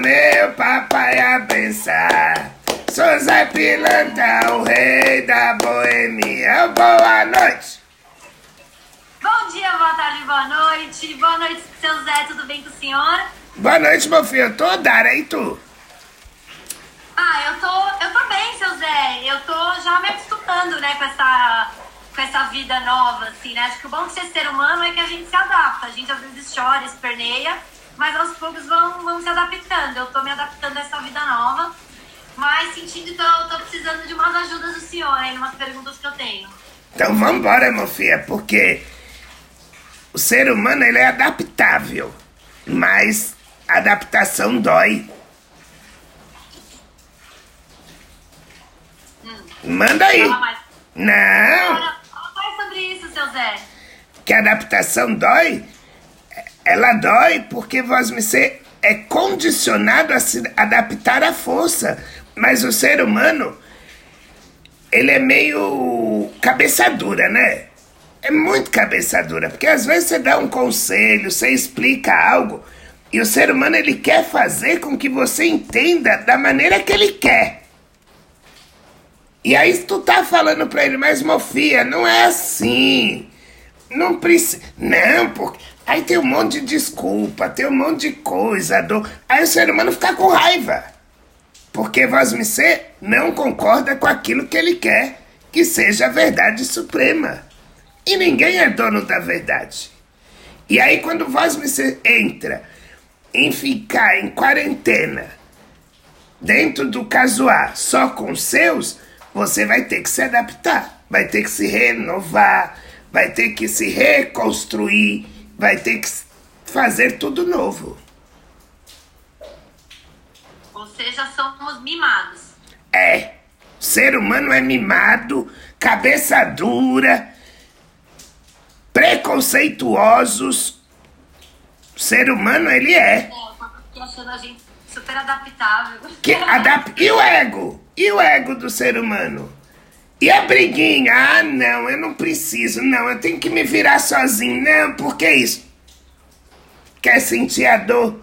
meu papai a pensar. Sou Zé Pilanta, o rei da Boemia. Boa noite! Bom dia, boa tarde, boa noite. Boa noite, seu Zé, tudo bem com o senhor? Boa noite, meu filho, eu tô direito. Ah, eu tô bem, seu Zé. Eu tô já me acostumando, né, com essa vida nova, assim, né? Acho que o bom de ser humano é que a gente se adapta. A gente às vezes chora, esperneia, mas aos poucos vão se adaptando. Eu tô me adaptando a essa vida nova, mas sentindo que eu tô precisando de umas ajudas do senhor aí, umas perguntas que eu tenho. Então vamos embora, Mofia, porque o ser humano, ele é adaptável, mas a adaptação dói. Manda aí. Não. Fala sobre isso, seu Zé. Que a adaptação dói, ela dói porque você é condicionado a se adaptar à força. Mas o ser humano, ele é meio cabeça dura, né? É muito cabeça dura, porque às vezes você dá um conselho, você explica algo, e o ser humano, ele quer fazer com que você entenda da maneira que ele quer. E aí tu tá falando pra ele, mas Mofia, não é assim, não precisa, não, porque... Aí tem um monte de desculpa, tem um monte de coisa, dor. Aí o ser humano fica com raiva, porque você não concorda com aquilo que ele quer, que seja a verdade suprema. E ninguém é dono da verdade. E aí quando você entra em ficar em quarentena, dentro do casuar, só com os seus... Você vai ter que se adaptar, vai ter que se renovar, vai ter que se reconstruir, vai ter que fazer tudo novo. Ou seja, somos mimados. É, ser humano é mimado, cabeça dura, preconceituosos. Ser humano, ele é. É, eu tô achando a gente super adaptável. E o ego? E o ego do ser humano? E a briguinha? Ah, não, eu não preciso, não, eu tenho que me virar sozinho, não, por que isso? Quer sentir a dor?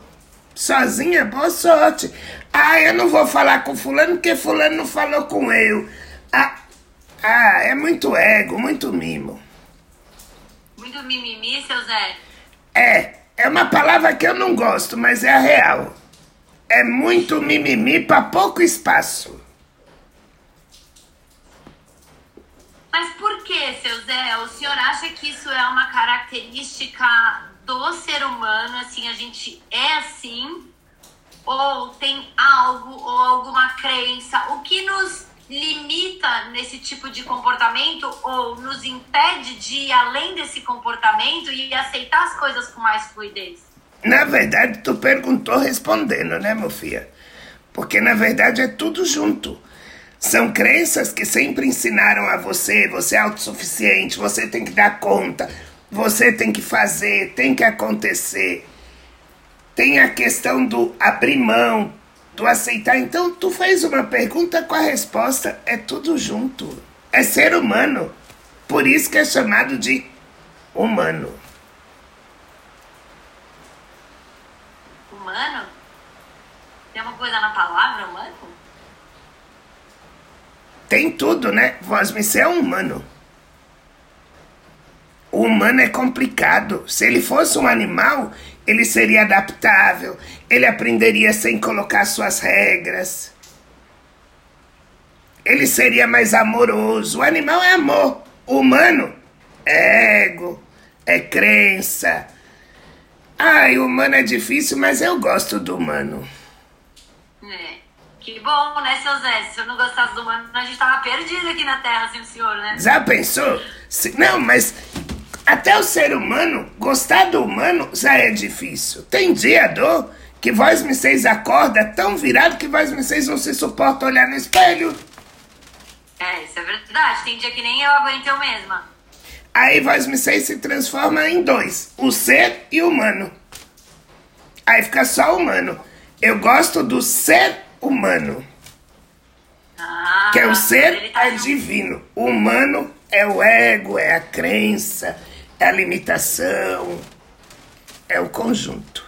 Sozinha, boa sorte. Ah, eu não vou falar com fulano porque fulano não falou com eu. Ah, é muito ego, muito mimo. Muito mimimi, seu Zé? É uma palavra que eu não gosto, mas é a real. É muito mimimi pra pouco espaço. Mas por que, seu Zé? O senhor acha que isso é uma característica do ser humano, assim, a gente é assim? Ou tem algo, ou alguma crença? O que nos limita nesse tipo de comportamento ou nos impede de ir além desse comportamento e aceitar as coisas com mais fluidez? Na verdade, tu perguntou respondendo, né, Mofia? Porque, na verdade, é tudo junto. São crenças que sempre ensinaram a você é autossuficiente, você tem que dar conta, você tem que fazer, tem que acontecer. Tem a questão do abrir mão, do aceitar. Então, tu fez uma pergunta com a resposta, é tudo junto. É ser humano, por isso que é chamado de humano. Humano? Tem uma coisa na palavra humano? Tem tudo, né? Cosme é um humano. O humano é complicado. Se ele fosse um animal, ele seria adaptável. Ele aprenderia sem colocar suas regras. Ele seria mais amoroso. O animal é amor. O humano é ego, é crença. Ai, o humano é difícil, mas eu gosto do humano. Que bom, né, seu Zé? Se eu não gostasse do humano, a gente tava perdido aqui na Terra sem o senhor, né? Já pensou? Não, mas até o ser humano, gostar do humano já é difícil. Tem dia, dor, que vocês acordam tão virado que vocês não se suportam olhar no espelho. É, isso é verdade. Tem dia que nem eu aguento eu mesma. Aí vocês se transformam em dois, o ser e o humano. Aí fica só o humano. Eu gosto do ser humano, que é o ser divino. O humano é o ego, é a crença, é a limitação, é o conjunto.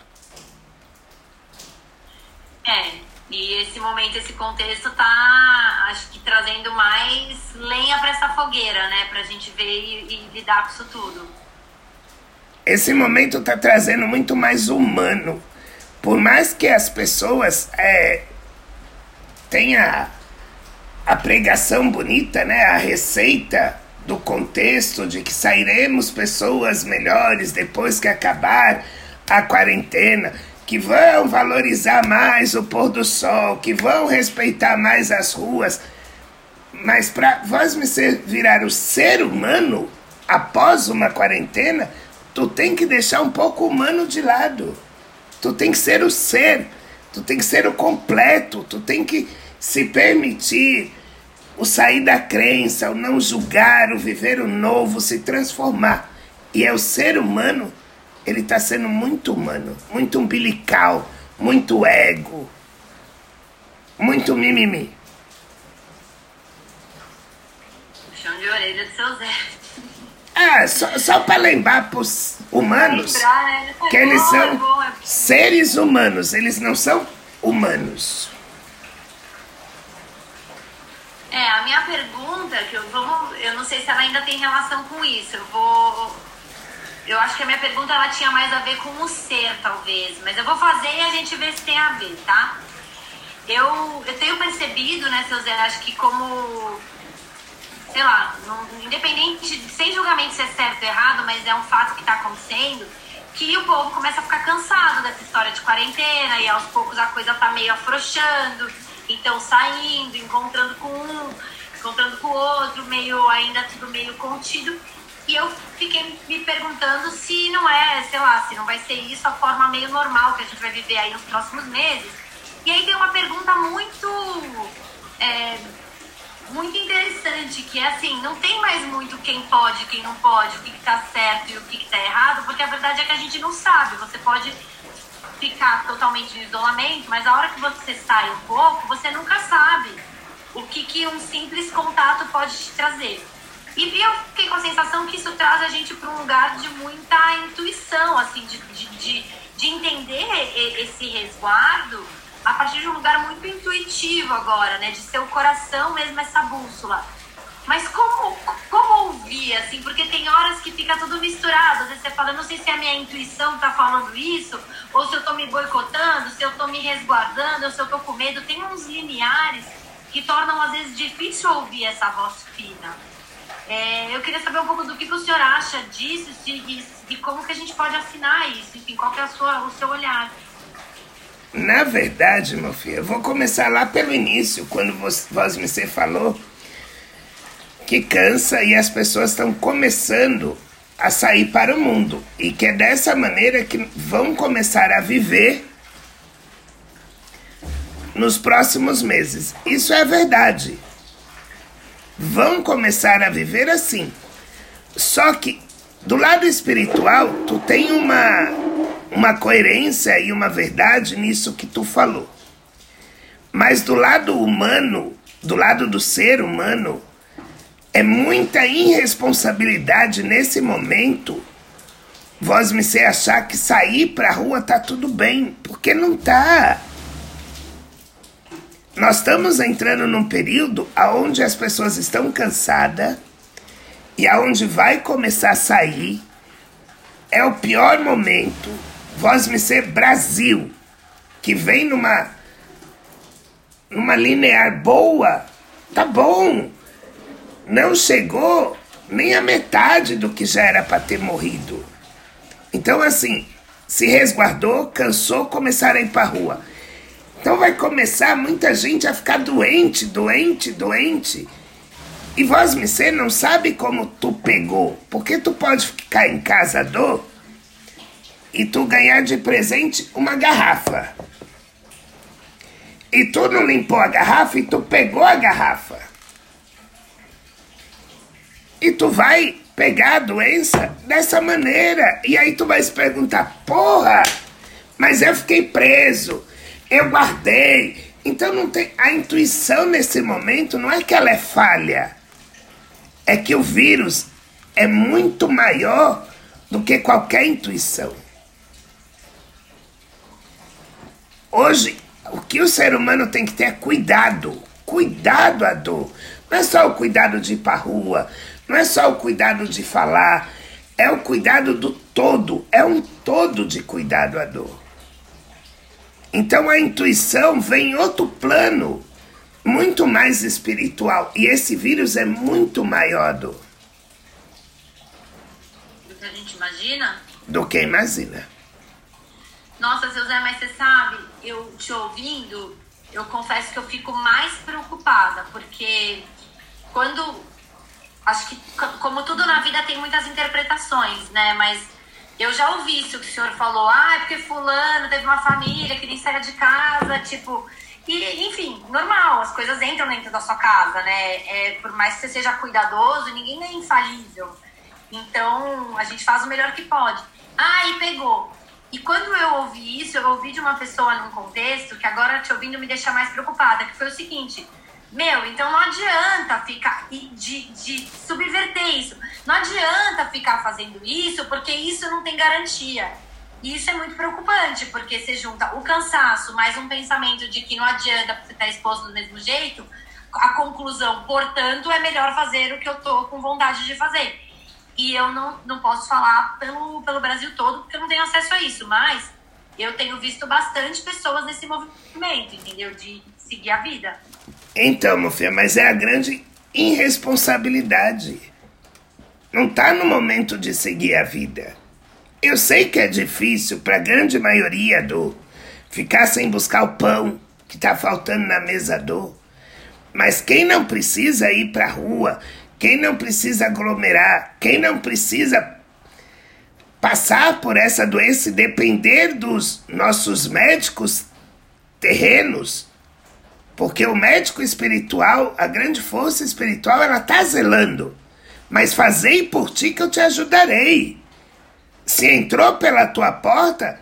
E esse momento, esse contexto tá, acho que, trazendo mais lenha para essa fogueira, né? Pra gente ver e lidar com isso tudo. Esse momento tá trazendo muito mais humano. Por mais que as pessoas tenha a pregação bonita, né? A receita do contexto de que sairemos pessoas melhores depois que acabar a quarentena, que vão valorizar mais o pôr do sol, que vão respeitar mais as ruas. Mas para vós me virar o ser humano após uma quarentena, tu tem que deixar um pouco o humano de lado. Tu tem que ser o ser, tu tem que ser o completo, tu tem que se permitir o sair da crença, o não julgar, o viver o novo, se transformar. E é o ser humano. Ele está sendo muito humano, muito umbilical, muito ego, muito mimimi. Puxão de orelha do seu Zé. Só para lembrar para os humanos que eles são seres humanos, eles não são humanos. A minha pergunta, que eu não sei se ela ainda tem relação com isso, eu acho que a minha pergunta ela tinha mais a ver com o ser, talvez. Mas eu vou fazer e a gente vê se tem a ver, tá? Eu tenho percebido, né, seu Zé, acho que como... Sei lá, independente, sem julgamento se é certo ou errado, mas é um fato que tá acontecendo, que o povo começa a ficar cansado dessa história de quarentena e aos poucos a coisa tá meio afrouxando. Então saindo, encontrando com um, encontrando com o outro, meio ainda tudo meio contido. E eu fiquei me perguntando se não é, sei lá, se não vai ser isso a forma meio normal que a gente vai viver aí nos próximos meses. E aí tem uma pergunta muito interessante, que é assim, não tem mais muito quem pode, quem não pode, o que tá certo e o que tá errado, porque a verdade é que a gente não sabe. Você pode ficar totalmente em isolamento, mas a hora que você sai um pouco, você nunca sabe o que um simples contato pode te trazer. E eu fiquei com a sensação que isso traz a gente para um lugar de muita intuição, assim, de entender esse resguardo a partir de um lugar muito intuitivo agora, né? De ser o coração mesmo essa bússola. Mas como ouvir, assim? Porque tem horas que fica tudo misturado. Às vezes você fala, não sei se a minha intuição tá falando isso, ou se eu tô me boicotando, se eu tô me resguardando, ou se eu tô com medo. Tem uns lineares que tornam, às vezes, difícil ouvir essa voz fina. Eu queria saber um pouco do que o senhor acha disso e como que a gente pode afinar isso, enfim, qual que é o seu olhar? Na verdade, meu filho, eu vou começar lá pelo início, quando você falou que cansa e as pessoas estão começando a sair para o mundo e que é dessa maneira que vão começar a viver nos próximos meses. Isso é verdade. Vão começar a viver assim. Só que, do lado espiritual, tu tem uma coerência e uma verdade nisso que tu falou. Mas do lado humano, do lado do ser humano, é muita irresponsabilidade nesse momento. Vós me sei achar que sair pra rua tá tudo bem, porque não tá. Nós estamos entrando num período onde as pessoas estão cansadas e onde vai começar a sair. É o pior momento. Vós me ser Brasil, que vem numa linear boa, tá bom. Não chegou nem a metade do que já era para ter morrido. Então assim, se resguardou, cansou, começaram a ir para a rua. Então vai começar muita gente a ficar doente. E vós, você não sabe como tu pegou. Porque tu pode ficar em casa à dor e tu ganhar de presente uma garrafa. E tu não limpou a garrafa e tu pegou a garrafa. E tu vai pegar a doença dessa maneira. E aí tu vai se perguntar, porra, mas eu fiquei preso. Eu guardei. Então não tem... A intuição nesse momento não é que ela é falha. É que o vírus é muito maior do que qualquer intuição. Hoje O que o ser humano tem que ter é cuidado. Cuidado à dor. Não é só o cuidado de ir para a rua, não é só o cuidado de falar, é o cuidado do todo, é um todo de cuidado à dor. Então a intuição vem em outro plano, muito mais espiritual, e esse vírus é muito maior do que a gente imagina? Do que imagina. Nossa, seu Zé, mas você sabe, eu te ouvindo, eu confesso que eu fico mais preocupada, porque acho que, como tudo na vida, tem muitas interpretações, né? Mas eu já ouvi isso que o senhor falou. Ah, é porque fulano teve uma família que nem saia de casa, tipo... E, enfim, normal, as coisas entram dentro da sua casa, né? Por mais que você seja cuidadoso, ninguém é infalível. Então, a gente faz o melhor que pode. Ah, e pegou. E quando eu ouvi isso, eu ouvi de uma pessoa num contexto que agora, te ouvindo, me deixa mais preocupada, que foi o seguinte... Meu, então não adianta ficar de subverter isso. Não adianta ficar fazendo isso, porque isso não tem garantia. E isso é muito preocupante, porque você junta o cansaço, mais um pensamento de que não adianta você estar exposto do mesmo jeito. A conclusão, portanto, é melhor fazer o que eu tô com vontade de fazer. E eu não posso falar pelo Brasil todo, porque eu não tenho acesso a isso. Mas eu tenho visto bastante pessoas nesse movimento, entendeu? De seguir a vida. Então, Mofia, mas é a grande irresponsabilidade. Não está no momento de seguir a vida. Eu sei que é difícil para a grande maioria ficar sem buscar o pão que está faltando na mesa mas quem não precisa ir para a rua, quem não precisa aglomerar, quem não precisa passar por essa doença e depender dos nossos médicos terrenos, porque o médico espiritual, a grande força espiritual, ela está zelando. Mas fazei por ti que eu te ajudarei. Se entrou pela tua porta,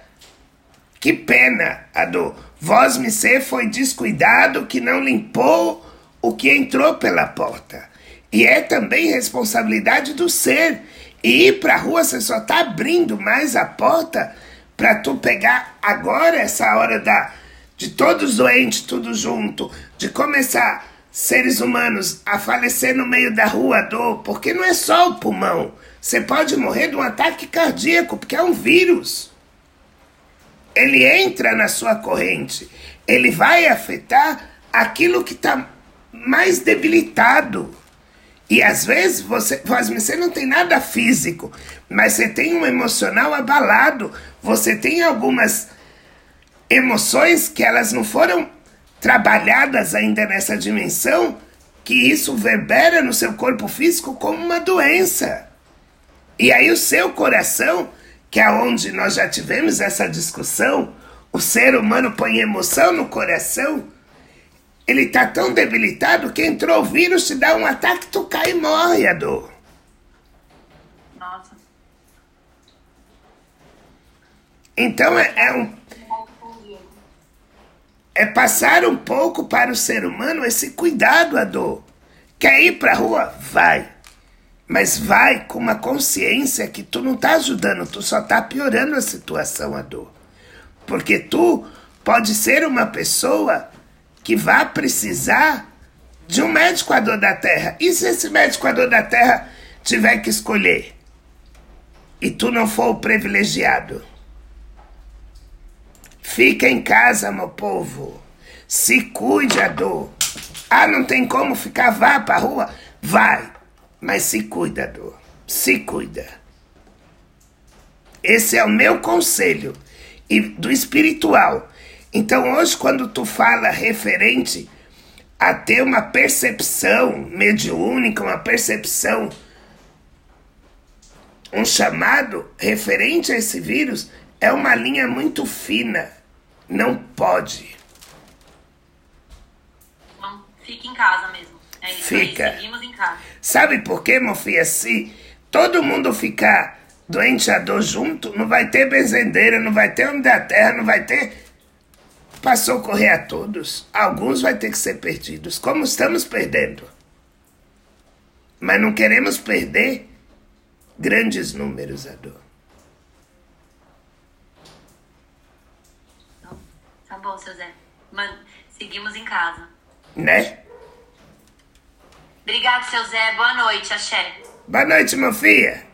que pena a dor. Vós me ser foi descuidado que não limpou o que entrou pela porta. E é também responsabilidade do ser. E ir para a rua, você só está abrindo mais a porta para tu pegar agora essa hora de todos doentes, tudo junto, de começar seres humanos a falecer no meio da rua, porque não é só o pulmão. Você pode morrer de um ataque cardíaco, porque é um vírus. Ele entra na sua corrente, ele vai afetar aquilo que está mais debilitado. E às vezes você não tem nada físico, mas você tem um emocional abalado, você tem algumas emoções que elas não foram trabalhadas ainda nessa dimensão, que isso verbera no seu corpo físico como uma doença. E aí o seu coração, que é onde nós já tivemos essa discussão, o ser humano põe emoção no coração, ele está tão debilitado que entrou o vírus, te dá um ataque, tu cai e morre a dor. Nossa. Então é passar um pouco para o ser humano esse cuidado à dor. Quer ir para a rua? Vai. Mas vai com uma consciência que tu não está ajudando, tu só está piorando a situação à dor. Porque tu pode ser uma pessoa que vai precisar de um médico à dor da terra. E se esse médico à dor da terra tiver que escolher? E tu não for o privilegiado? Fica em casa, meu povo. Se cuide a dor. Ah, não tem como ficar? Vá pra rua? Vai. Mas se cuida, dor. Se cuida. Esse é o meu conselho. E do espiritual. Então hoje, quando tu fala referente a ter uma percepção mediúnica, uma percepção, um chamado referente a esse vírus, é uma linha muito fina. Não pode. Então, fica em casa mesmo. É isso. Fica. Aí, seguimos em casa. Sabe por quê, Mofia? Se todo mundo ficar doente a dor junto, não vai ter benzendeira, não vai ter homem da terra, não vai ter... Pra socorrer a todos. Alguns vai ter que ser perdidos. Como estamos perdendo. Mas não queremos perder grandes números a dor. Tá bom, seu Zé. Seguimos em casa. Né? Obrigado, seu Zé. Boa noite, axé. Boa noite, Mofia.